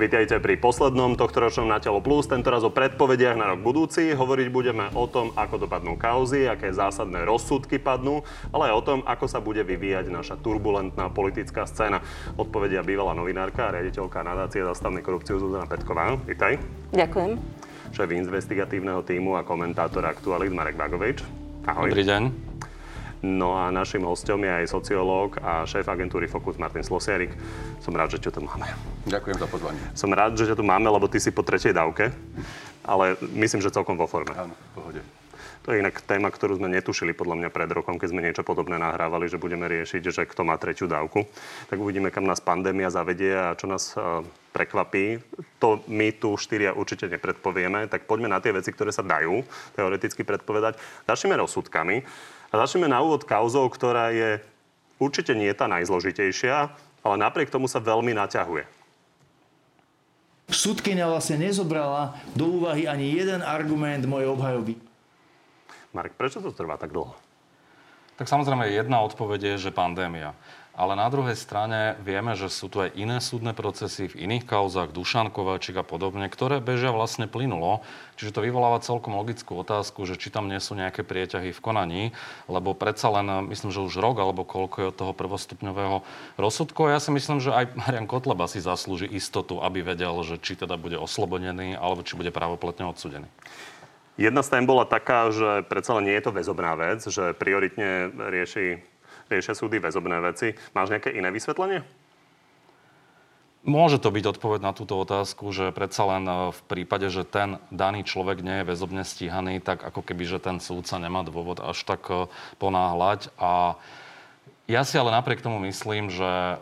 Vítajte pri poslednom tohtoročnom Na telo plus. Tentoraz o predpovediach na rok budúci. Hovoriť budeme o tom, ako dopadnú kauzy, aké zásadné rozsudky padnú, ale aj o tom, ako sa bude vyvíjať naša turbulentná politická scéna. Odpovedia bývalá novinárka a riaditeľka nadácie Zastavme korupciu Zuzana Petková. Vítaj. Ďakujem. Šéf investigatívneho tímu a komentátor Aktualít Marek Vágovič. Ahoj. Dobrý deň. No a našim hosťom je aj sociológ a šéf agentúry Fokus Martin Slosérik. Som rád, že ťa tu máme. Ďakujem za pozvanie. Som rád, že ťa tu máme, lebo ty si po tretej dávke, ale myslím, že celkom vo forme. Áno, v pohode. To je inak téma, ktorú sme netušili podľa mňa pred rokom, keď sme niečo podobné nahrávali, že budeme riešiť, že kto má tretiu dávku. Tak uvidíme, kam nás pandémia zavedie a čo nás prekvapí. To my tu štyria určite nepredpovieme, tak poďme na tie veci, ktoré sa dajú teoreticky predpovedať. Začneme rozsudkami. A začneme na úvod kauzou, ktorá je určite nie tá najzložitejšia, ale napriek tomu sa veľmi naťahuje. Sudkyňa vlastne nezobrala do úvahy ani jeden argument mojej obhajoby. Marek, prečo to trvá tak dlho? Tak samozrejme jedna odpoveď je, že pandémia. Ale na druhej strane vieme, že sú tu aj iné súdne procesy v iných kauzách, Dušan Kováčik a podobne, ktoré bežia vlastne plynulo. Čiže to vyvoláva celkom logickú otázku, že či tam nie sú nejaké prieťahy v konaní, lebo predsa len, myslím, že už rok alebo koľko je od toho prvostupňového rozsudku. Ja si myslím, že aj Marian Kotleba si zaslúži istotu, aby vedel, že či teda bude oslobodený alebo či bude právoplatne odsúdený. Jedna z tém bola taká, že predsa len nie je to väzobná vec, že prioritne riešia súdy väzobné veci. Máš nejaké iné vysvetlenie? Môže to byť odpoveď na túto otázku, že predsa len v prípade, že ten daný človek nie je väzobne stíhaný, tak ako keby, že ten súdca nemá dôvod až tak ponáhľať. A ja si ale napriek tomu myslím, že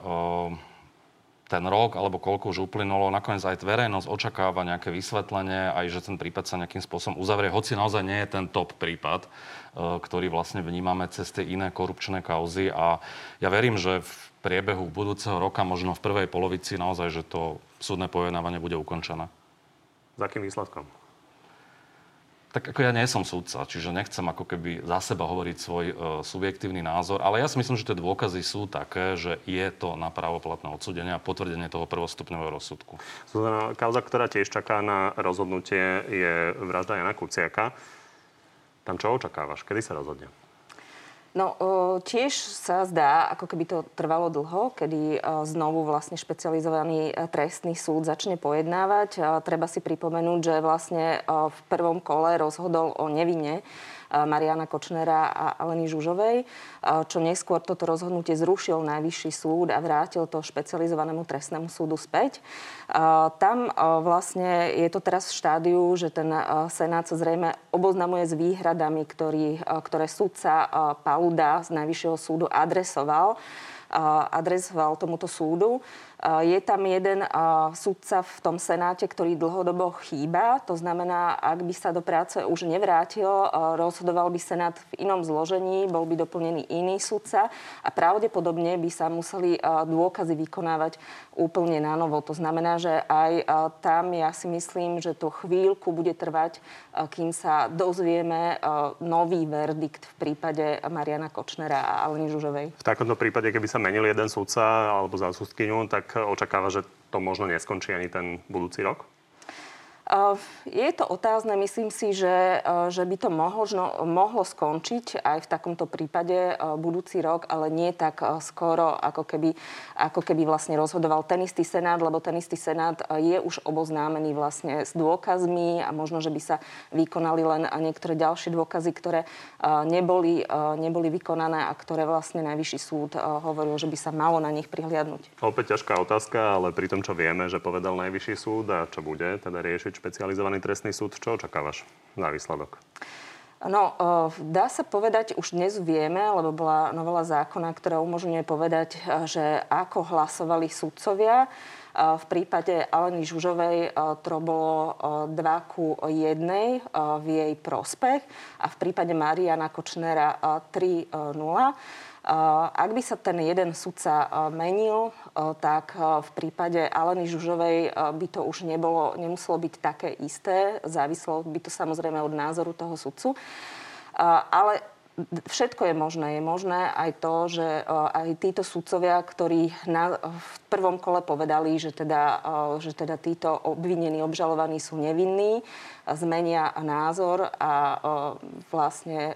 ten rok alebo koľko už uplynulo, nakoniec aj verejnosť očakáva nejaké vysvetlenie, aj že ten prípad sa nejakým spôsobom uzavrie, hoci naozaj nie je ten top prípad, ktorý vlastne vnímame cez tie iné korupčné kauzy. A ja verím, že v priebehu budúceho roka, možno v prvej polovici, naozaj, že to súdne pojednávanie bude ukončené. Za akým výsledkom? Tak ako ja nie som súdca, čiže nechcem ako keby za seba hovoriť svoj subjektívny názor, ale ja si myslím, že tie dôkazy sú také, že je to na právoplatné odsúdenie a potvrdenie toho prvostupňového rozsudku. Zuzana, kauza, ktorá tiež čaká na rozhodnutie, je vražda Jana Kuciaka. Tam čo očakávaš? Kedy sa rozhodne? No, tiež sa zdá, ako keby to trvalo dlho, kedy znovu vlastne špecializovaný trestný súd začne pojednávať. Treba si pripomenúť, že vlastne v prvom kole rozhodol o nevine Mariana Kočnera a Aleny Zsuzsovej, čo neskôr toto rozhodnutie zrušil Najvyšší súd a vrátil to špecializovanému trestnému súdu späť. Tam vlastne je to teraz v štádiu, že ten Senát sa zrejme oboznamuje s výhradami, ktoré súdca Paluda z Najvyššieho súdu adresoval tomuto súdu. Je tam jeden sudca v tom Senáte, ktorý dlhodobo chýba. To znamená, ak by sa do práce už nevrátil, rozhodoval by Senát v inom zložení, bol by doplnený iný sudca a pravdepodobne by sa museli dôkazy vykonávať úplne na novo. To znamená, že aj tam ja si myslím, že to chvíľku bude trvať, kým sa dozvieme nový verdikt v prípade Mariana Kočnera a Aleny Zsuzsovej. V takomto prípade, keby sa menil jeden sudca alebo zásudkyňu, tak očakáva, že to možno neskončí ani ten budúci rok? Je to otázne. Myslím si, že by to mohlo skončiť aj v takomto prípade budúci rok, ale nie tak skoro, ako keby vlastne rozhodoval ten istý senát, lebo ten istý senát je už oboznámený vlastne s dôkazmi a možno, že by sa vykonali len niektoré ďalšie dôkazy, ktoré neboli vykonané a ktoré vlastne Najvyšší súd hovoril, že by sa malo na nich prihliadnúť. Opäť ťažká otázka, ale pri tom, čo vieme, že povedal Najvyšší súd a čo bude teda riešiť špecializovaný trestný súd. Čo očakávaš na výsledok? No, dá sa povedať, už dnes vieme, lebo bola novela zákona, ktorá umožňuje povedať, že ako hlasovali sudcovia. V prípade Aleny Zsuzsovej to bolo 2:1 v jej prospech a v prípade Mariana Kočnera 3:0. Ak by sa ten jeden sudca menil, tak v prípade Aleny Zsuzsovej by to už nemuselo byť také isté. Závislo by to samozrejme od názoru toho sudcu. Ale všetko je možné aj to, že aj títo sudcovia, ktorí v prvom kole povedali, že teda títo obvinení, obžalovaní sú nevinní, zmenia názor a vlastne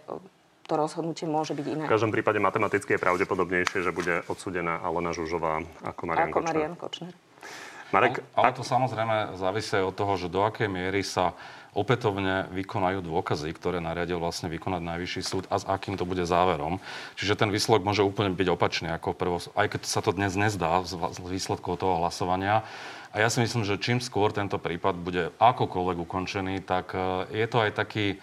to rozhodnutie môže byť iné. V každom prípade matematicky je pravdepodobnejšie, že bude odsúdená Alena Zsuzsová ako Marian Kočner. Marek, ale to samozrejme závisí od toho, že do akej miery sa opätovne vykonajú dôkazy, ktoré nariadil vlastne vykonať najvyšší súd a s akým to bude záverom. Čiže ten výsledok môže úplne byť opačný, ako aj keď sa to dnes nezdá z výsledkov toho hlasovania. A ja si myslím, že čím skôr tento prípad bude akokoľvek ukončený, tak je to aj taký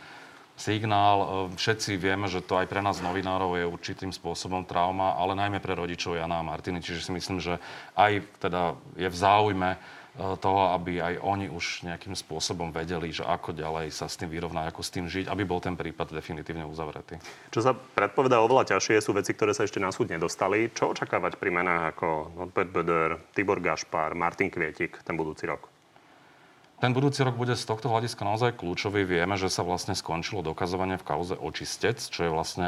signál. Všetci vieme, že to aj pre nás novinárov je určitým spôsobom trauma, ale najmä pre rodičov Jana a Martiny. Čiže si myslím, že aj teda je v záujme toho, aby aj oni už nejakým spôsobom vedeli, že ako ďalej sa s tým vyrovnať, ako s tým žiť, aby bol ten prípad definitívne uzavretý. Čo sa predpovedá oveľa ťažšie, sú veci, ktoré sa ešte na súd nedostali. Čo očakávať pri menách ako Norbert Bödör, Tibor Gašpar, Martin Kvietik ten budúci rok? Ten budúci rok bude z tohto hľadiska naozaj kľúčový. Vieme, že sa vlastne skončilo dokazovanie v kauze Očistec, čo je vlastne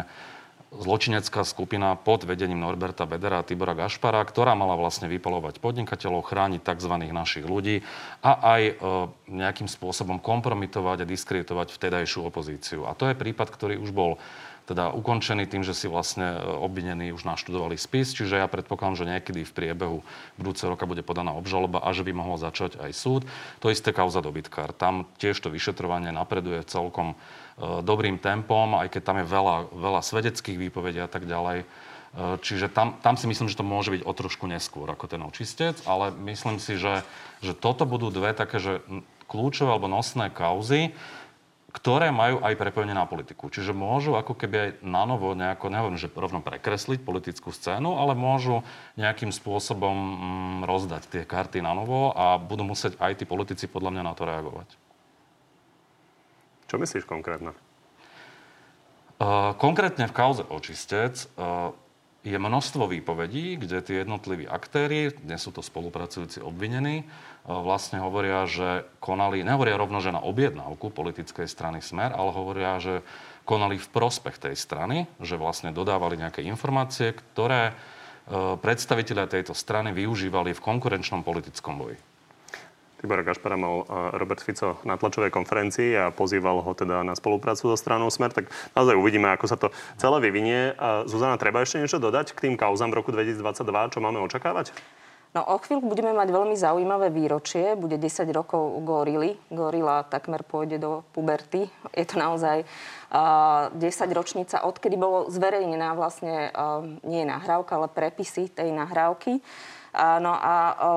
zločinecká skupina pod vedením Norberta Bödöra a Tibora Gašpara, ktorá mala vlastne vypaľovať podnikateľov, chrániť tzv. Našich ľudí a aj nejakým spôsobom kompromitovať a diskreditovať vtedajšiu opozíciu. A to je prípad, ktorý už bol teda ukončený tým, že si vlastne obvinení už naštudovali spis. Čiže ja predpokladám, že niekedy v priebehu budúceho roka bude podaná obžaloba a že by mohol začať aj súd. To isté kauza dobytkár. Tam tiež to vyšetrovanie napreduje celkom dobrým tempom, aj keď tam je veľa svedeckých výpovedí a tak ďalej. Čiže tam si myslím, že to môže byť o trošku neskôr ako ten Očistec, ale myslím si, že toto budú dve také, že kľúčové alebo nosné kauzy, ktoré majú aj prepojenie na politiku. Čiže môžu ako keby aj nanovo nejako, neviem, že rovno prekresliť politickú scénu, ale môžu nejakým spôsobom rozdať tie karty nanovo a budú musieť aj tí politici podľa mňa na to reagovať. Čo myslíš konkrétne? Konkrétne v kauze Očistec je množstvo výpovedí, kde tie jednotliví aktéri, dnes sú to spolupracujúci obvinení, vlastne hovoria, že konali, nehovoria rovno, že na objednávku politickej strany Smer, ale hovoria, že konali v prospech tej strany, že vlastne dodávali nejaké informácie, ktoré predstavitelia tejto strany využívali v konkurenčnom politickom boji. Tibora Gašpara mal Robert Fico na tlačovej konferencii a pozýval ho teda na spoluprácu so stranou Smer. Tak naozaj uvidíme, ako sa to celé vyvinie. Zuzana, treba ešte niečo dodať k tým kauzám v roku 2022? Čo máme očakávať? No o chvíľku budeme mať veľmi zaujímavé výročie. Bude 10 rokov u Gorily. Gorila takmer pôjde do puberty. Je to naozaj 10-ročnica, odkedy bolo zverejnená vlastne nie nahrávka, ale prepisy tej nahrávky. No a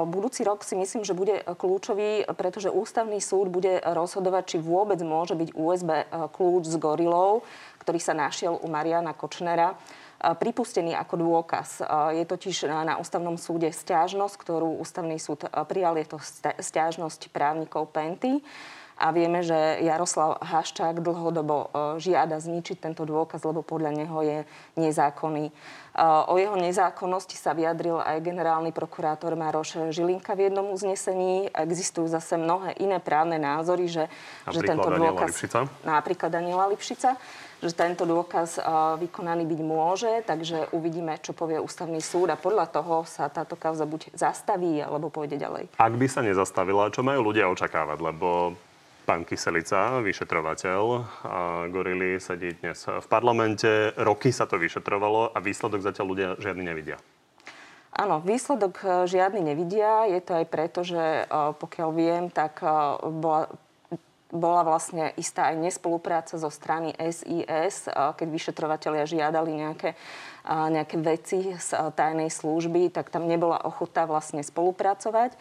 budúci rok si myslím, že bude kľúčový, pretože ústavný súd bude rozhodovať, či vôbec môže byť USB kľúč s gorilou, ktorý sa našiel u Mariana Kočnera, pripustený ako dôkaz. Je totiž na ústavnom súde sťažnosť, ktorú ústavný súd prijal. Je to sťažnosť právnikov Penty. A vieme, že Jaroslav Haščák dlhodobo žiada zničiť tento dôkaz, lebo podľa neho je nezákonný. O jeho nezákonnosti sa vyjadril aj generálny prokurátor Maroš Žilinka v jednom uznesení. Existujú zase mnohé iné právne názory, že tento dôkaz... Napríklad Daniela Lipšica. Že tento dôkaz vykonaný byť môže, takže uvidíme, čo povie ústavný súd a podľa toho sa táto kauza buď zastaví, alebo pôjde ďalej. Ak by sa nezastavila, čo majú ľudia očakávať? Lebo pán Kyselica, vyšetrovateľ Gorily, sedí dnes v parlamente. Roky sa to vyšetrovalo a výsledok zatiaľ ľudia žiadny nevidia. Áno, výsledok žiadny nevidia. Je to aj preto, že pokiaľ viem, tak bola vlastne istá aj nespolupráca zo strany SIS, keď vyšetrovatelia žiadali nejaké veci z tajnej služby, tak tam nebola ochota vlastne spolupracovať.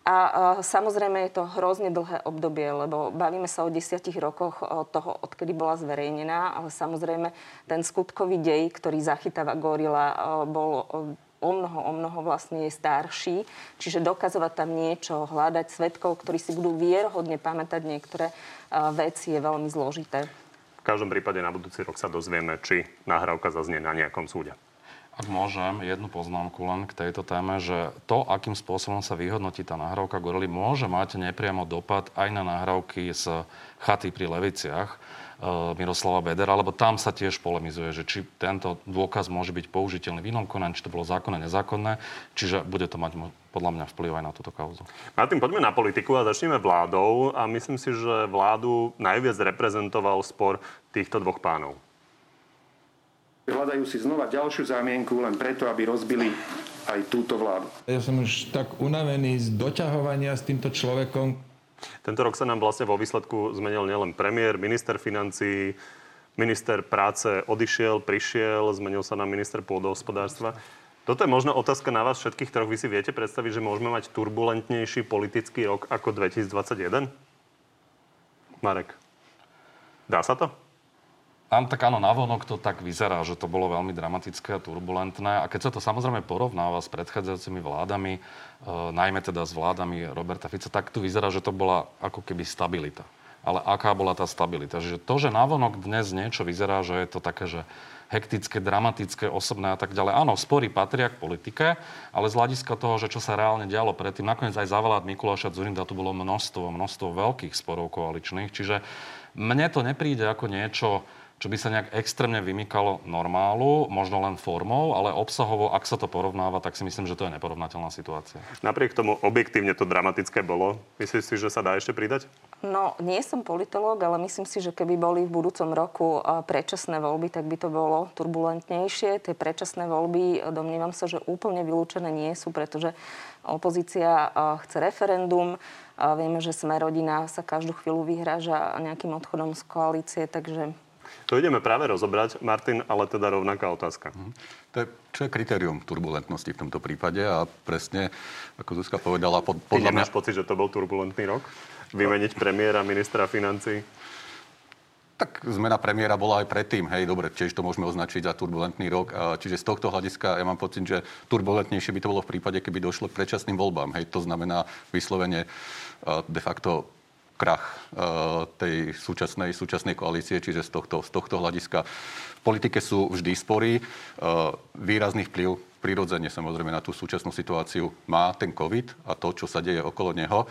A samozrejme je to hrozne dlhé obdobie, lebo bavíme sa o 10 rokoch od toho, odkedy bola zverejnená, ale samozrejme ten skutkový dej, ktorý zachytáva Gorila, bol o mnoho vlastne je starší. Čiže dokazovať tam niečo, hľadať svedkov, ktorí si budú vierhodne pamätať niektoré veci, je veľmi zložité. V každom prípade na budúci rok sa dozvieme, či nahrávka zaznie na nejakom súde. Ak môžem, jednu poznámku len k tejto téme, že to, akým spôsobom sa vyhodnotí tá nahrávka Gorily, môže mať nepriamo dopad aj na nahrávky z chaty pri Leviciach Miroslava Bödöra, lebo tam sa tiež polemizuje, že či tento dôkaz môže byť použiteľný v inom konaní, či to bolo zákonné, nezákonné, čiže bude to mať podľa mňa vplyv aj na túto kauzu. Martin, poďme na politiku a začneme vládou a myslím si, že vládu najviac reprezentoval spor týchto dvoch pánov. Hľadajú si znova ďalšiu zámienku len preto, aby rozbili aj túto vládu. Ja som už tak unavený z doťahovania s týmto človekom. Tento rok sa nám vlastne vo výsledku zmenil nielen premiér, minister financií, minister práce odišiel, prišiel, zmenil sa nám minister pôdohospodárstva. Toto je možno otázka na vás všetkých troch. Vy si viete predstaviť, že môžeme mať turbulentnejší politický rok ako 2021? Marek, dá sa to? Tak áno, navonok to tak vyzerá, že to bolo veľmi dramatické a turbulentné. A keď sa to samozrejme porovnáva s predchádzajúcimi vládami, najmä teda s vládami Roberta Fica, tak tu vyzerá, že to bola ako keby stabilita. Ale aká bola tá stabilita? Že to, že navonok dnes niečo vyzerá, že je to také, že hektické, dramatické, osobné a tak ďalej. Áno, spory patria k politike, ale z hľadiska toho, že čo sa reálne dialo predtým, nakoniec aj za vlád Mikuláša Dzurinda tu bolo množstvo veľkých sporov koaličných. Čiže mne to nepríde ako niečo, čo by sa nejak extrémne vymykalo normálu, možno len formou, ale obsahovo, ak sa to porovnáva, tak si myslím, že to je neporovnateľná situácia. Napriek tomu objektívne to dramatické bolo. Myslíš si, že sa dá ešte pridať? No, nie som politológ, ale myslím si, že keby boli v budúcom roku predčasné voľby, tak by to bolo turbulentnejšie. Tie predčasné voľby, domnievam sa, že úplne vylúčené nie sú, pretože opozícia chce referendum. Vieme, že Sme rodina sa každú chvíľu vyhráža nejakým odchodom z koalície, takže to ideme práve rozobrať. Martin, ale teda rovnaká otázka. To je, čo je kritérium turbulentnosti v tomto prípade a presne, ako Zuzka povedala, podľa mňa... Ty nemáš pocit, že to bol turbulentný rok? Vymeniť premiéra, ministra financií? Tak zmena premiéra bola aj predtým. Hej, dobre, tiež to môžeme označiť za turbulentný rok. Čiže z tohto hľadiska ja mám pocit, že turbulentnejšie by to bolo v prípade, keby došlo k predčasným voľbám. Hej, to znamená vyslovene de facto krach tej súčasnej koalície, čiže z tohto hľadiska. V politike sú vždy spory. Výrazný vplyv prirodzene samozrejme na tú súčasnú situáciu má ten COVID a to, čo sa deje okolo neho.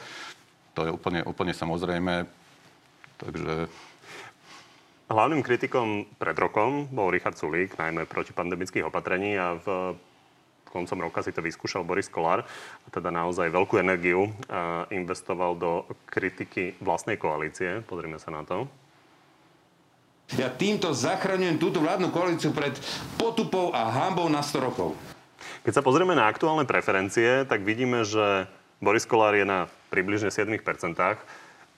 To je úplne samozrejme. Takže... Hlavným kritikom pred rokom bol Richard Sulík, najmä proti pandemických opatrení a koncom roka si to vyskúšal Boris Kollár a teda naozaj veľkú energiu investoval do kritiky vlastnej koalície. Pozrime sa na to. Ja týmto zachraňujem túto vládnu koalíciu pred potupou a hanbou na 100 rokov. Keď sa pozrieme na aktuálne preferencie, tak vidíme, že Boris Kollár je na približne 7%.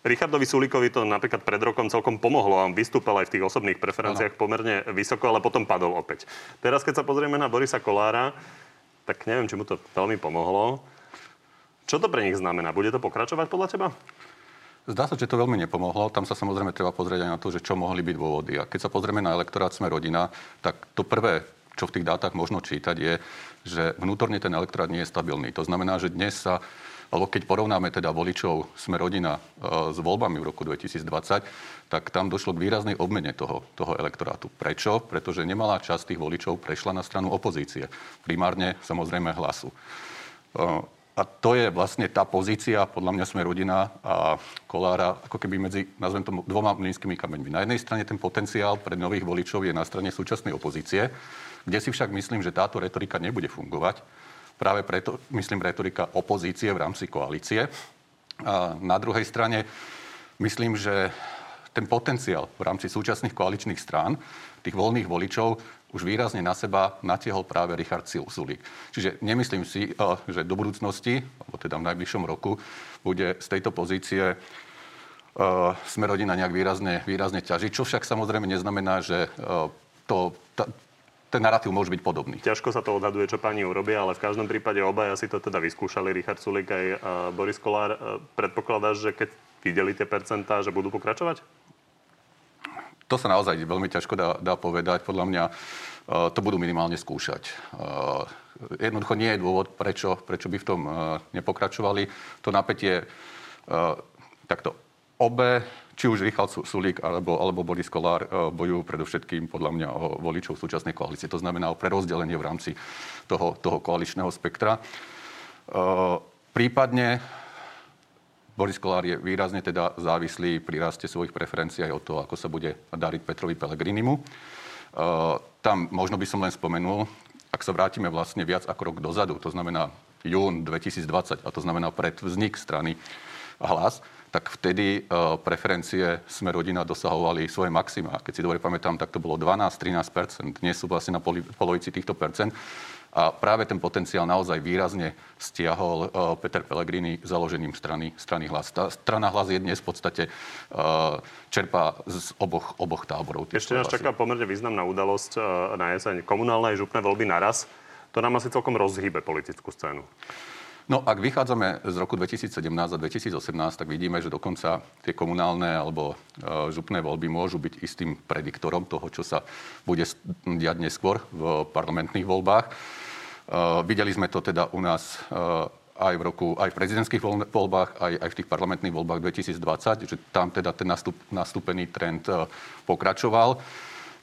Richardovi Sulíkovi to napríklad pred rokom celkom pomohlo a vystúpal aj v tých osobných preferenciách pomerne vysoko, ale potom padol opäť. Teraz, keď sa pozrieme na Borisa Kollára, tak neviem, či mu to veľmi pomohlo. Čo to pre nich znamená? Bude to pokračovať podľa teba? Zdá sa, že to veľmi nepomohlo. Tam sa samozrejme treba pozrieť aj na to, že čo mohli byť dôvody. A keď sa pozrieme na elektorát Sme rodina, tak to prvé, čo v tých dátach možno čítať, je, že vnútorne ten elektorát nie je stabilný. To znamená, že dnes sa, alebo keď porovnáme teda voličov Sme rodina s voľbami v roku 2020, tak tam došlo k výraznej obmene toho elektorátu. Prečo? Pretože nemalá časť tých voličov prešla na stranu opozície. Primárne samozrejme Hlasu. A to je vlastne tá pozícia, podľa mňa Sme rodina a Kollára, ako keby medzi, nazvem to, dvoma mlynskými kameňmi. Na jednej strane ten potenciál pre nových voličov je na strane súčasnej opozície, kde si však myslím, že táto retorika nebude fungovať. Práve preto, myslím, retorika opozície v rámci koalície. A na druhej strane, myslím, že ten potenciál v rámci súčasných koaličných strán, tých voľných voličov, už výrazne na seba natiehol práve Richard Sulík. Čiže nemyslím si, že do budúcnosti, alebo teda v najbližšom roku, bude z tejto pozície Sme rodina nejak výrazne ťažiť. Čo však samozrejme neznamená, že ten narratív môže byť podobný. Ťažko sa to odhaduje, čo páni urobia, ale v každom prípade obaja si to teda vyskúšali. Richard Sulík aj Boris Kollár. Predpokladáš, že keď videli tie percentá, že budú pokračovať? To sa naozaj veľmi ťažko dá povedať. Podľa mňa to budú minimálne skúšať. Jednoducho nie je dôvod, prečo by v tom nepokračovali. To napätie takto. Obe či už Richard Sulík alebo Boris Kollár bojujú predovšetkým podľa mňa o voličov súčasnej koalície. To znamená o prerozdelenie v rámci toho koaličného spektra. Prípadne Boris Kollár je výrazne teda závislý pri raste svojich preferencií aj od toho, ako sa bude dariť Petrovi Pellegrinimu. Tam možno by som len spomenul, ak sa vrátime vlastne viac ako rok dozadu, to znamená jún 2020, a to znamená pred vznik strany Hlas, tak vtedy preferencie Sme rodina dosahovali svoje maxima. Keď si dobre pamätám, tak to bolo 12-13%. Dnes sú vlastne na polovici týchto percent. A práve ten potenciál naozaj výrazne stiahol Peter Pellegrini založením strany Hlas. Tá strana Hlas je dnes v podstate čerpá z oboch táborov. Ešte nás čaká pomerne významná udalosť na jeseň. Komunálne a župné voľby naraz. To nám asi celkom rozhýbe politickú scénu. No, ak vychádzame z roku 2017 a 2018, tak vidíme, že dokonca tie komunálne alebo župné voľby môžu byť istým prediktorom toho, čo sa bude diať neskôr v parlamentných voľbách. Videli sme to teda u nás aj v prezidentských voľbách, aj v tých parlamentných voľbách 2020, že tam teda ten nastúpený trend pokračoval.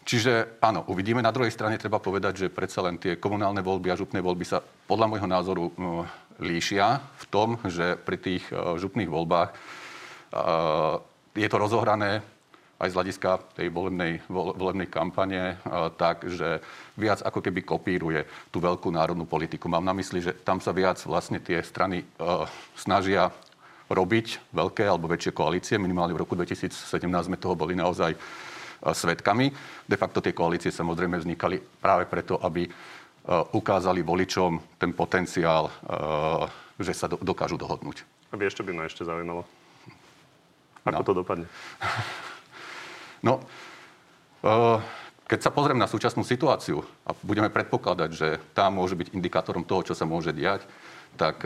Čiže áno, uvidíme. Na druhej strane treba povedať, že predsa len tie komunálne voľby a župné voľby sa podľa môjho názoru líšia v tom, že pri tých župných voľbách je to rozohrané aj z hľadiska tej volebnej kampane tak, že viac ako keby kopíruje tú veľkú národnú politiku. Mám na mysli, že tam sa viac vlastne tie strany snažia robiť veľké alebo väčšie koalície. Minimálne v roku 2017 sme toho boli naozaj svedkami. De facto tie koalície samozrejme vznikali práve preto, aby ukázali voličom ten potenciál, že sa dokážu dohodnúť. Aby ešte by ma ešte zaujímalo. Ako to dopadne? No, keď sa pozriem na súčasnú situáciu a budeme predpokladať, že tá môže byť indikátorom toho, čo sa môže diať, tak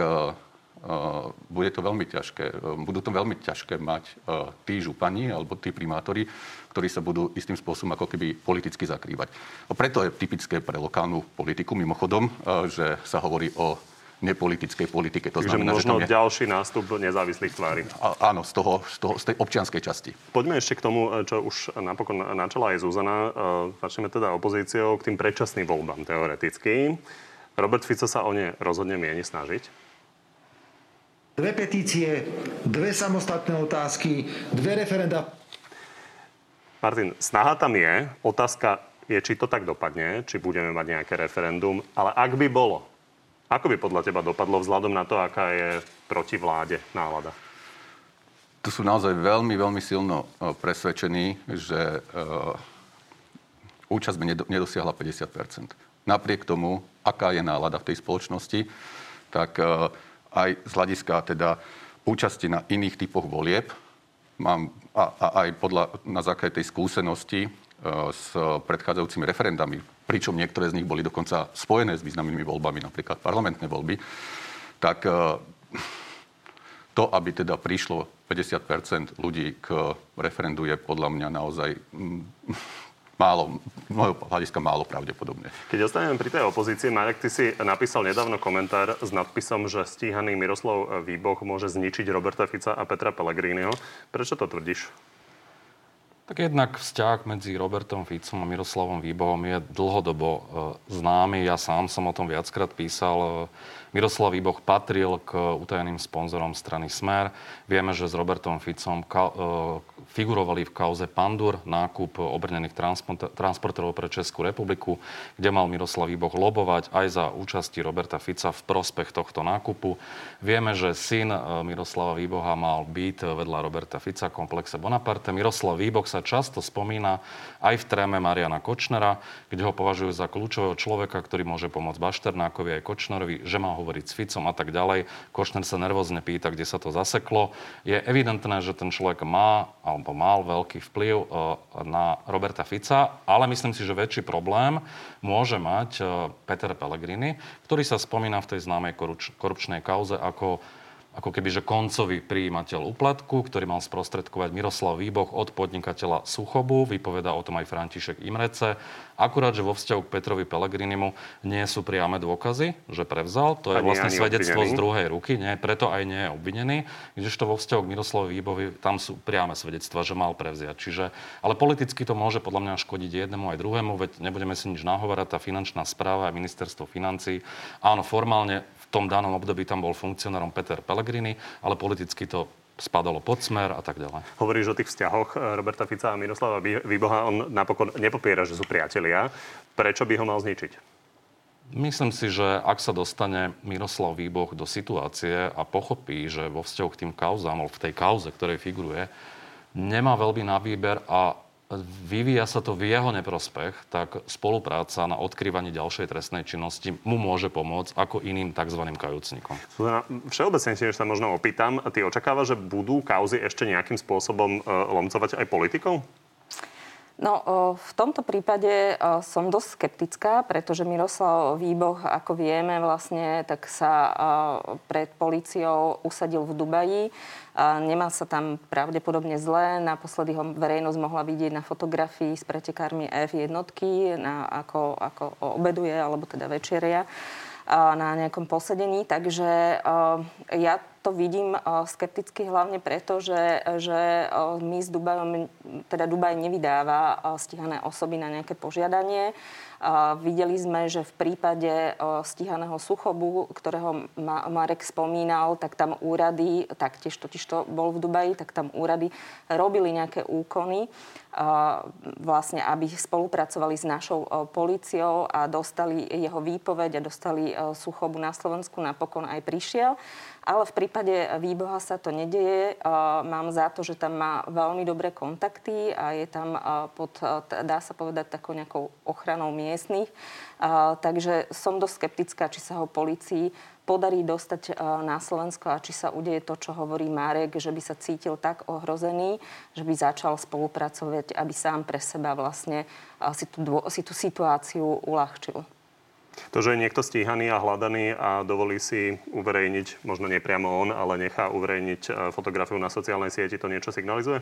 bude to veľmi ťažké. Budú to veľmi ťažké mať tí župani alebo tí primátori, ktorí sa budú istým spôsobom ako keby politicky zakrývať. A preto je typické pre lokálnu politiku, mimochodom, že sa hovorí o nepolitickej politike. To znamená, že možno ďalší nástup nezávislých tvári. Áno, z tej občianskej časti. Poďme ešte k tomu, čo už napokon načala aj Zuzana. Začneme teda opozíciou k tým predčasným voľbám teoreticky. Robert Fico sa o ne rozhodne mieni snažiť. 2 petície, 2 samostatné otázky, 2 referenda. Martin, snaha tam je. Otázka je, či to tak dopadne, či budeme mať nejaké referendum. Ale ak by bolo, ako by podľa teba dopadlo vzhľadom na to, aká je proti vláde nálada? Tu sú naozaj veľmi, veľmi silno presvedčení, že účasť by nedosiahla 50%. Napriek tomu, aká je nálada v tej spoločnosti, tak aj z hľadiska teda účasti na iných typoch volieb. Na základe tej skúsenosti s predchádzajúcimi referendami, pričom niektoré z nich boli dokonca spojené s významnými voľbami, napríklad parlamentné voľby, tak to, aby teda prišlo 50% ľudí k referendu, je podľa mňa naozaj málo pravdepodobne. Keď ostaneme pri tej opozícii, Marek, ty si napísal nedávno komentár s nadpisom, že stíhaný Miroslav Výboh môže zničiť Roberta Fica a Petra Pellegriniho. Prečo to tvrdíš? Tak jednak vzťah medzi Robertom Ficom a Miroslavom Výbohom je dlhodobo známy. Ja sám som o tom viackrát písal. Miroslav Výboh patril k utajeným sponzorom strany Smer. Vieme, že s Robertom Ficom figurovali v kauze Pandur, nákup obrnených transportérov pre Českú republiku, kde mal Miroslav Výboh lobovať aj za účasti Roberta Fica v prospech tohto nákupu. Vieme, že syn Miroslava Výboha mal byt vedľa Roberta Fica v komplexe Bonaparte. Miroslav Výboh sa často spomína aj v tréme Mariana Kočnera, kde ho považujú za kľúčového človeka, ktorý môže pomôcť Bašternákovi aj Kočnerovi, že má hovoriť s Ficom a tak ďalej. Kočner sa nervózne pýta, kde sa to zaseklo. Je evidentné, že ten človek má alebo mal veľký vplyv na Roberta Fica, ale myslím si, že väčší problém môže mať Peter Pellegrini, ktorý sa spomína v tej známej korupčnej kauze ako ako keby, že koncový prijímateľ úplatku, ktorý mal sprostredkovať Miroslav Výboh od podnikateľa Suchobu, vypovedá o tom aj František Imrece. Akurát, že vo vzťahu k Petrovi Pellegrinimu nie sú priame dôkazy, že prevzal. To je vlastne svedectvo z druhej ruky, nie, preto aj nie je obvinený. Kdežto vo vzťahu k Miroslavovi Výbovi tam sú priame svedectva, že mal prevziať. Čiže, ale politicky to môže podľa mňa škodiť jednému aj druhému, veď nebudeme si nič nahovárať, tá finančná správa a ministerstvo financií. Áno, formálne v tom danom období tam bol funkcionárom Peter Pellegrini, ale politicky to spadalo pod Smer a tak ďalej. Hovoríš o tých vzťahoch Roberta Fica a Miroslava Výboha. On napokon nepopiera, že sú priatelia. Prečo by ho mal zničiť? Myslím si, že ak sa dostane Miroslav Výboh do situácie a pochopí, že vo vzťahu k tým kauzám, alebo v tej kauze, ktorej figuruje, nemá veľmi na výber a vyvíja sa to v jeho neprospech, tak spolupráca na odkrývanie ďalšej trestnej činnosti mu môže pomôcť ako iným tzv. Kajúcnikom. Všeobecne tiež sa možno opýtam, ty očakávaš, že budú kauzy ešte nejakým spôsobom lomcovať aj politikov? No, v tomto prípade som dosť skeptická, pretože Miroslav Výboh, ako vieme vlastne, tak sa pred políciou usadil v Dubaji. Nemal sa tam pravdepodobne zle. Naposledy ho verejnosť mohla vidieť na fotografii s pretekármi F1, ako obeduje, alebo teda večeria na nejakom posedení. Takže ja to vidím skepticky hlavne preto, že my s Dubajom, teda Dubaj nevydáva stíhané osoby na nejaké požiadanie. Videli sme, že v prípade stíhaného Suchobu, ktorého Marek spomínal, tak tam úrady, taktiež totižto bol v Dubaji, tak tam úrady robili nejaké úkony, vlastne aby spolupracovali s našou políciou a dostali jeho výpoveď a dostali Suchobu na Slovensku, napokon aj prišiel. Ale v prípade Výboha sa to nedeje. Mám za to, že tam má veľmi dobré kontakty a je tam pod, dá sa povedať, takou nejakou ochranou miestnych. Takže som dosť skeptická, či sa ho polícii podarí dostať na Slovensko a či sa udeje to, čo hovorí Marek, že by sa cítil tak ohrozený, že by začal spolupracovať, aby sám pre seba vlastne si tú situáciu uľahčil. To, že je niekto stíhaný a hľadaný a dovolí si uverejniť, možno nepriamo on, ale nechá uverejniť fotografiu na sociálnej sieti, to niečo signalizuje?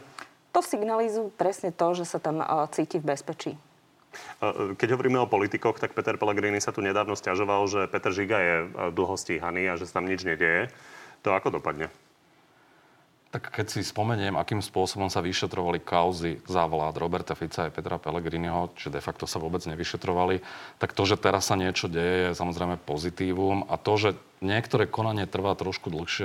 To signalizuje presne to, že sa tam cíti v bezpečí. Keď hovoríme o politikoch, tak Peter Pellegrini sa tu nedávno sťažoval, že Peter Žiga je dlho stíhaný a že sa tam nič nedieje. To ako dopadne? Tak keď si spomeniem, akým spôsobom sa vyšetrovali kauzy za vlád Roberta Fica a Petra Pellegriniho, čiže de facto sa vôbec nevyšetrovali, tak to, že teraz sa niečo deje, je samozrejme pozitívum. A to, že niektoré konanie trvá trošku dlhšie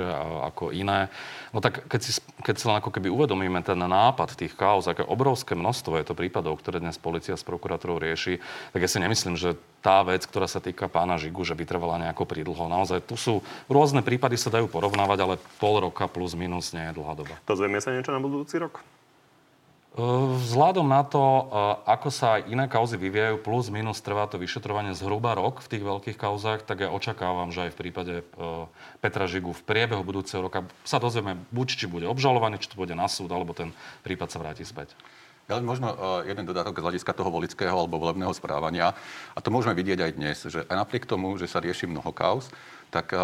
ako iné, no tak keď si len ako keby uvedomíme ten nápad tých kauz, aké obrovské množstvo je to prípadov, ktoré dnes polícia s prokurátorou rieši, tak ja si nemyslím, že tá vec, ktorá sa týka pána Žigu, že by trvala nejako pridlho. Naozaj tu sú rôzne prípady, sa dajú porovnávať, ale pol roka plus minus nie je dlhá doba. Dozvieme sa niečo na budúci rok? Vzhľadom na to, ako sa aj iné kauzy vyvíjajú, plus minus trvá to vyšetrovanie zhruba rok v tých veľkých kauzách, tak ja očakávam, že aj v prípade Petra Žigu v priebehu budúceho roka sa dozvieme buď, či bude obžalovaný, či to bude na súd, alebo ten prípad sa vráti späť. Ale možno jeden dodatok z hľadiska toho volického alebo volebného správania. A to môžeme vidieť aj dnes, že aj napriek tomu, že sa rieši mnoho kauz, tak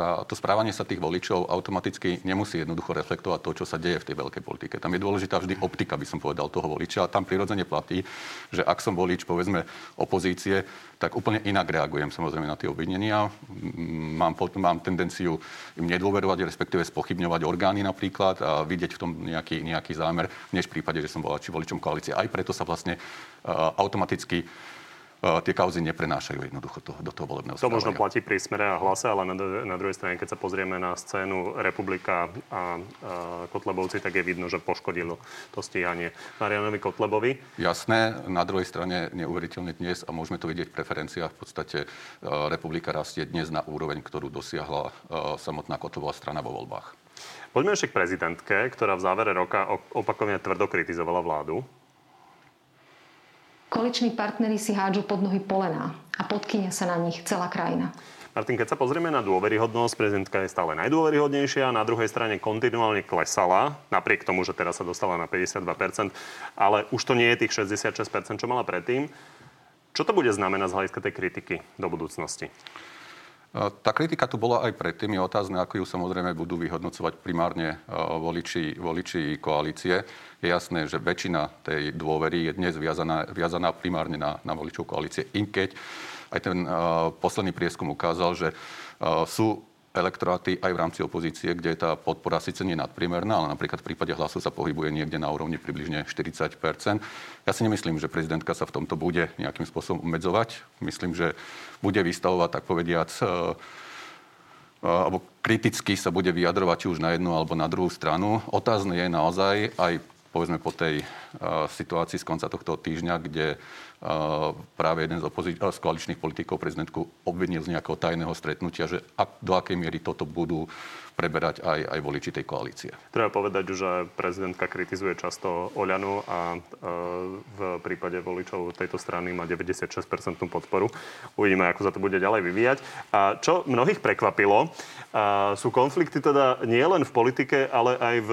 to správanie sa tých voličov automaticky nemusí jednoducho reflektovať to, čo sa deje v tej veľkej politike. Tam je dôležitá vždy optika, by som povedal, toho voliča. A tam prirodzene platí, že ak som volič, povedzme, opozície, tak úplne inak reagujem samozrejme na tie obvinenia. Mám tendenciu im nedôverovať, respektíve spochybňovať orgány napríklad a vidieť v tom nejaký zámer, než v prípade, že som bol voličom koalície. Aj preto sa vlastne automaticky tie kauzy neprenášajú jednoducho do toho volebného správania. To možno platí pri Smere a Hlase, ale na druhej strane, keď sa pozrieme na scénu Republika a Kotlebovci, tak je vidno, že poškodilo to stíhanie Marianovi Kotlebovi. Jasné, na druhej strane neuveriteľne dnes, a môžeme to vidieť v preferenciách, v podstate Republika rastie dnes na úroveň, ktorú dosiahla samotná Kotlebová strana vo voľbách. Poďme ešte k prezidentke, ktorá v závere roka opakovane tvrdo kritizovala vládu. Koaliční partneri si hádžu pod nohy polená a podkynia sa na nich celá krajina. Martin, keď sa pozrieme na dôveryhodnosť, prezidentka je stále najdôveryhodnejšia, na druhej strane kontinuálne klesala, napriek tomu, že teraz sa dostala na 52%, ale už to nie je tých 66%, čo mala predtým. Čo to bude znamenať z hľadiska tej kritiky do budúcnosti? Tá kritika tu bola aj predtým. Je otázne, ako ju samozrejme budú vyhodnocovať primárne voliči koalície. Je jasné, že väčšina tej dôvery je dnes viazaná primárne na voličov koalície. Inkeď aj ten posledný prieskum ukázal, že sú elektoráty aj v rámci opozície, kde tá podpora síce nie je nadprimerná, ale napríklad v prípade Hlasu sa pohybuje niekde na úrovni približne 40%. Ja si nemyslím, že prezidentka sa v tomto bude nejakým spôsobom obmedzovať. Myslím, že bude vystavovať, tak povediac, alebo kriticky sa bude vyjadrovať už na jednu alebo na druhú stranu. Otázne je naozaj aj, povedzme, po tej situácii z konca tohto týždňa, kde práve jeden z koaličných politikov prezidentku obvinil z nejakého tajného stretnutia, že do akej miery toto budú preberať aj voliči tej koalície. Treba povedať, že prezidentka kritizuje často Oľanu a v prípade voličov tejto strany má 96% podporu. Uvidíme, ako sa to bude ďalej vyvíjať. A čo mnohých prekvapilo, sú konflikty teda nie len v politike, ale aj v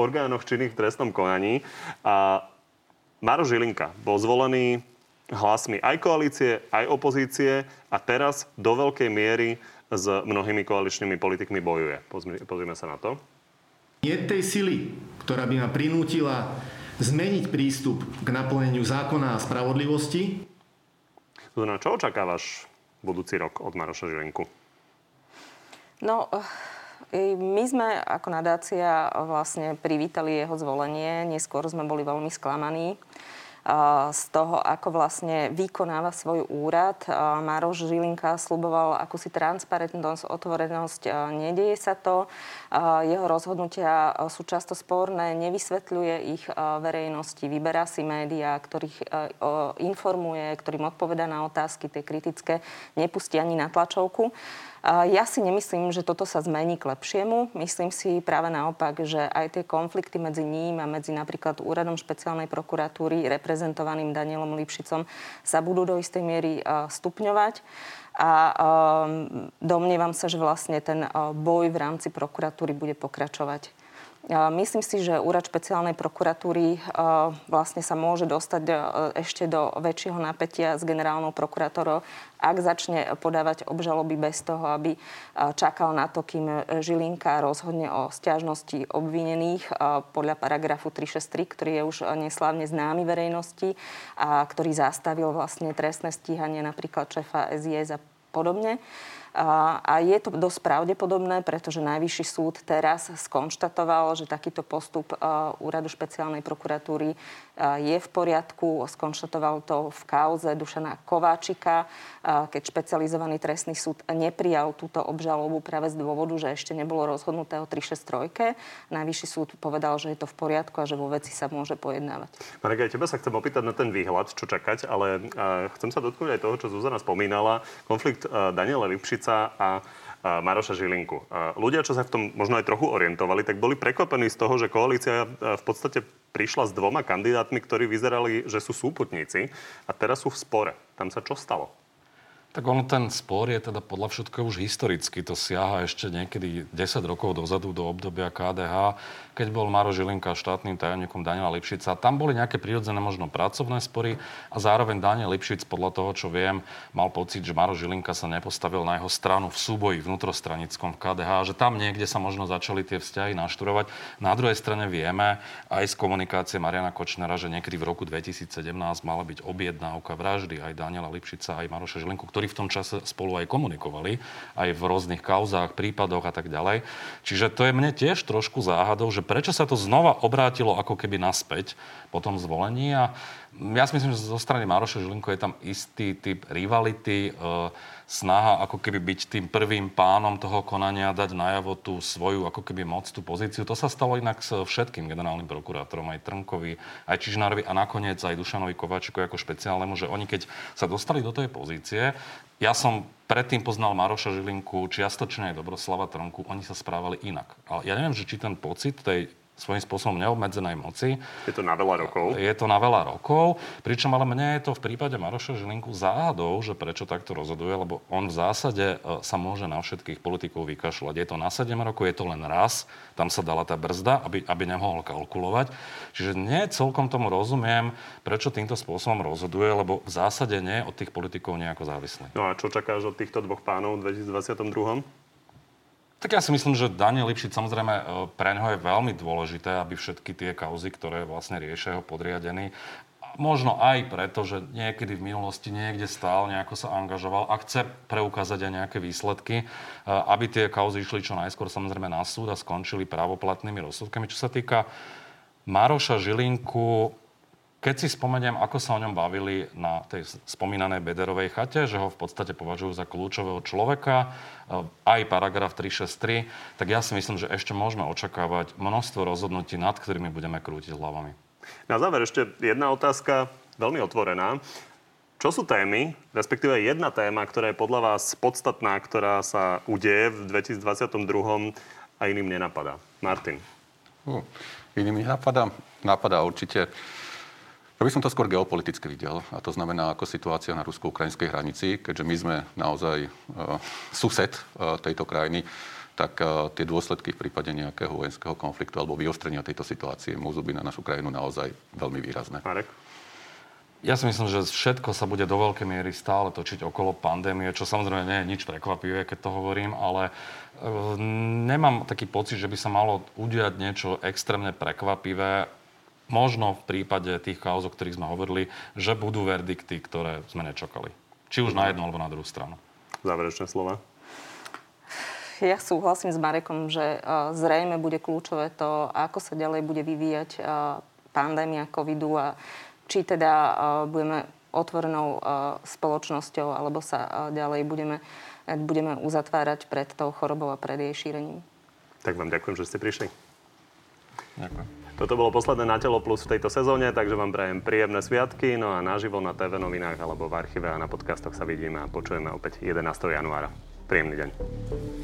orgánoch činných v trestnom konaní. A Maroš Žilinka bol zvolený hlasmi aj koalície, aj opozície a teraz do veľkej miery s mnohými koaličnými politikmi bojuje. Pozrime sa na to. Je tej sily, ktorá by ma prinútila zmeniť prístup k naplneniu zákona a spravodlivosti. Zuzana, čo očakávaš budúci rok od Maroša Žilinku? No, my sme ako nadácia vlastne privítali jeho zvolenie. Neskôr sme boli veľmi sklamaní z toho, ako vlastne vykonáva svoj úrad. Maroš Žilinka sľuboval akúsi transparentnosť, otvorenosť. Nedieje sa to. Jeho rozhodnutia sú často sporné, nevysvetľuje ich verejnosti, vyberá si médiá, ktorých informuje, ktorým odpoveda na otázky, tie kritické, nepustí ani na tlačovku. Ja si nemyslím, že toto sa zmení k lepšiemu. Myslím si práve naopak, že aj tie konflikty medzi ním a medzi napríklad úradom špeciálnej prokuratúry reprezentovaným Danielom Lipšicom sa budú do istej miery stupňovať. A domnievam sa, že vlastne ten boj v rámci prokuratúry bude pokračovať. Myslím si, že úrad špeciálnej prokuratúry vlastne sa môže dostať ešte do väčšieho napätia s generálnou prokurátorou, ak začne podávať obžaloby bez toho, aby čakal na to, kým Žilinka rozhodne o sťažnosti obvinených podľa paragrafu 363, ktorý je už neslávne známy verejnosti a ktorý zastavil vlastne trestné stíhanie napríklad šéfa SIS a podobne. A je to dosť pravdepodobné, pretože Najvyšší súd teraz skonštatoval, že takýto postup úradu špeciálnej prokuratúry je v poriadku. Skonštatoval to v kauze Dušana Kováčika, keď špecializovaný trestný súd neprijal túto obžalobu práve z dôvodu, že ešte nebolo rozhodnuté o 363. Najvyšší súd povedal, že je to v poriadku a že vo veci sa môže pojednávať. Marek, aj teba sa chcem opýtať na ten výhľad, čo čakať, ale chcem sa dotknúť aj toho, čo Zuzana spomínala. Konflikt Daniela Lipšica a Maroša Žilinku. Ľudia, čo sa v tom možno aj trochu orientovali, tak boli prekvapení z toho, že koalícia v podstate prišla s dvoma kandidátmi, ktorí vyzerali, že sú súputníci a teraz sú v spore. Tam sa čo stalo? Tak ono, ten spor je teda podľa všetko už historicky. To siaha ešte niekedy 10 rokov dozadu do obdobia KDH, keď bol Maroš Žilinka štátnym tajomníkom Daniela Lipšica. Tam boli nejaké prirodzené možno pracovné spory a zároveň Daniel Lipšic, podľa toho, čo viem, mal pocit, že Maroš Žilinka sa nepostavil na jeho stranu v súboji vnútrostranickom v KDH, že tam niekde sa možno začali tie vzťahy našturovať. Na druhej strane vieme aj z komunikácie Mariana Kočnera, že niekedy v roku 2017 mala byť objednávka vraždy aj Daniela Lipšica, aj Maroša Žilinku, v tom čase spolu aj komunikovali, aj v rôznych kauzách, prípadoch a tak ďalej. Čiže to je mne tiež trošku záhadou, že prečo sa to znova obrátilo ako keby naspäť po tom zvolení. A ja si myslím, že zo strany Maroša Žilinku je tam istý typ rivality, snaha ako keby byť tým prvým pánom toho konania, dať najavo tú svoju ako keby moc, tú pozíciu. To sa stalo inak s všetkým generálnym prokurátorom, aj Trnkovi, aj Čižnárovi a nakoniec aj Dušanovi Kováčikovi ako špeciálnemu, že oni keď sa dostali do tej pozície, ja som predtým poznal Maroša Žilinku, čiastočne aj Dobroslava Trnku, oni sa správali inak. Ale ja neviem, že či ten pocit tej svojím spôsobom neobmedzenej moci. Je to na veľa rokov. Je to na veľa rokov, pričom ale mne je to v prípade Maroša Žilinku záhadou, že prečo takto rozhoduje, lebo on v zásade sa môže na všetkých politikov vykašľať. Je to na 7 rokov, je to len raz, tam sa dala tá brzda, aby nemohol kalkulovať. Čiže nie celkom tomu rozumiem, prečo týmto spôsobom rozhoduje, lebo v zásade nie od tých politikov nejako závislý. No a čo čakáš od týchto dvoch pánov v 2022? Tak ja si myslím, že Daniel Lipšic, samozrejme, pre ňoho je veľmi dôležité, aby všetky tie kauzy, ktoré vlastne riešia ho podriadení, možno aj preto, že niekedy v minulosti niekde stál, nejako sa angažoval a chce preukázať aj nejaké výsledky, aby tie kauzy išli čo najskôr, samozrejme, na súd a skončili právoplatnými rozsudkami. Čo sa týka Maroša Žilinku, keď si spomeniem, ako sa o ňom bavili na tej spomínanej Bödörovej chate, že ho v podstate považujú za kľúčového človeka, aj paragraf 363, tak ja si myslím, že ešte môžeme očakávať množstvo rozhodnutí, nad ktorými budeme krútiť hlavami. Na záver ešte jedna otázka, veľmi otvorená. Čo sú témy, respektíve jedna téma, ktorá je podľa vás podstatná, ktorá sa udeje v 2022 a iným nenapadá? Martin. Iným napadá určite... Ja by som to skôr geopoliticky videl, a to znamená ako situácia na rusko-ukrajinskej hranici, keďže my sme naozaj sused tejto krajiny, tak tie dôsledky v prípade nejakého vojenského konfliktu alebo vyostrenia tejto situácie môžu byť na našu krajinu naozaj veľmi výrazné. Marek? Ja si myslím, že všetko sa bude do veľkej miery stále točiť okolo pandémie, čo samozrejme nie je nič prekvapivé, keď to hovorím, ale nemám taký pocit, že by sa malo udiať niečo extrémne prekvapivé. Možno v prípade tých kauz, o ktorých sme hovorili, že budú verdikty, ktoré sme nečakali. Či už na jednu, alebo na druhú stranu. Záverečné slova. Ja súhlasím s Marekom, že zrejme bude kľúčové to, ako sa ďalej bude vyvíjať pandémia covidu a či teda budeme otvorenou spoločnosťou, alebo sa ďalej budeme uzatvárať pred tou chorobou a pred jej šírením. Tak vám ďakujem, že ste prišli. Ďakujem. Toto bolo posledné Na telo plus v tejto sezóne, takže vám prajem príjemné sviatky, no a naživo na TV novinách alebo v archíve a na podcastoch sa vidíme a počujeme opäť 11. januára. Príjemný deň.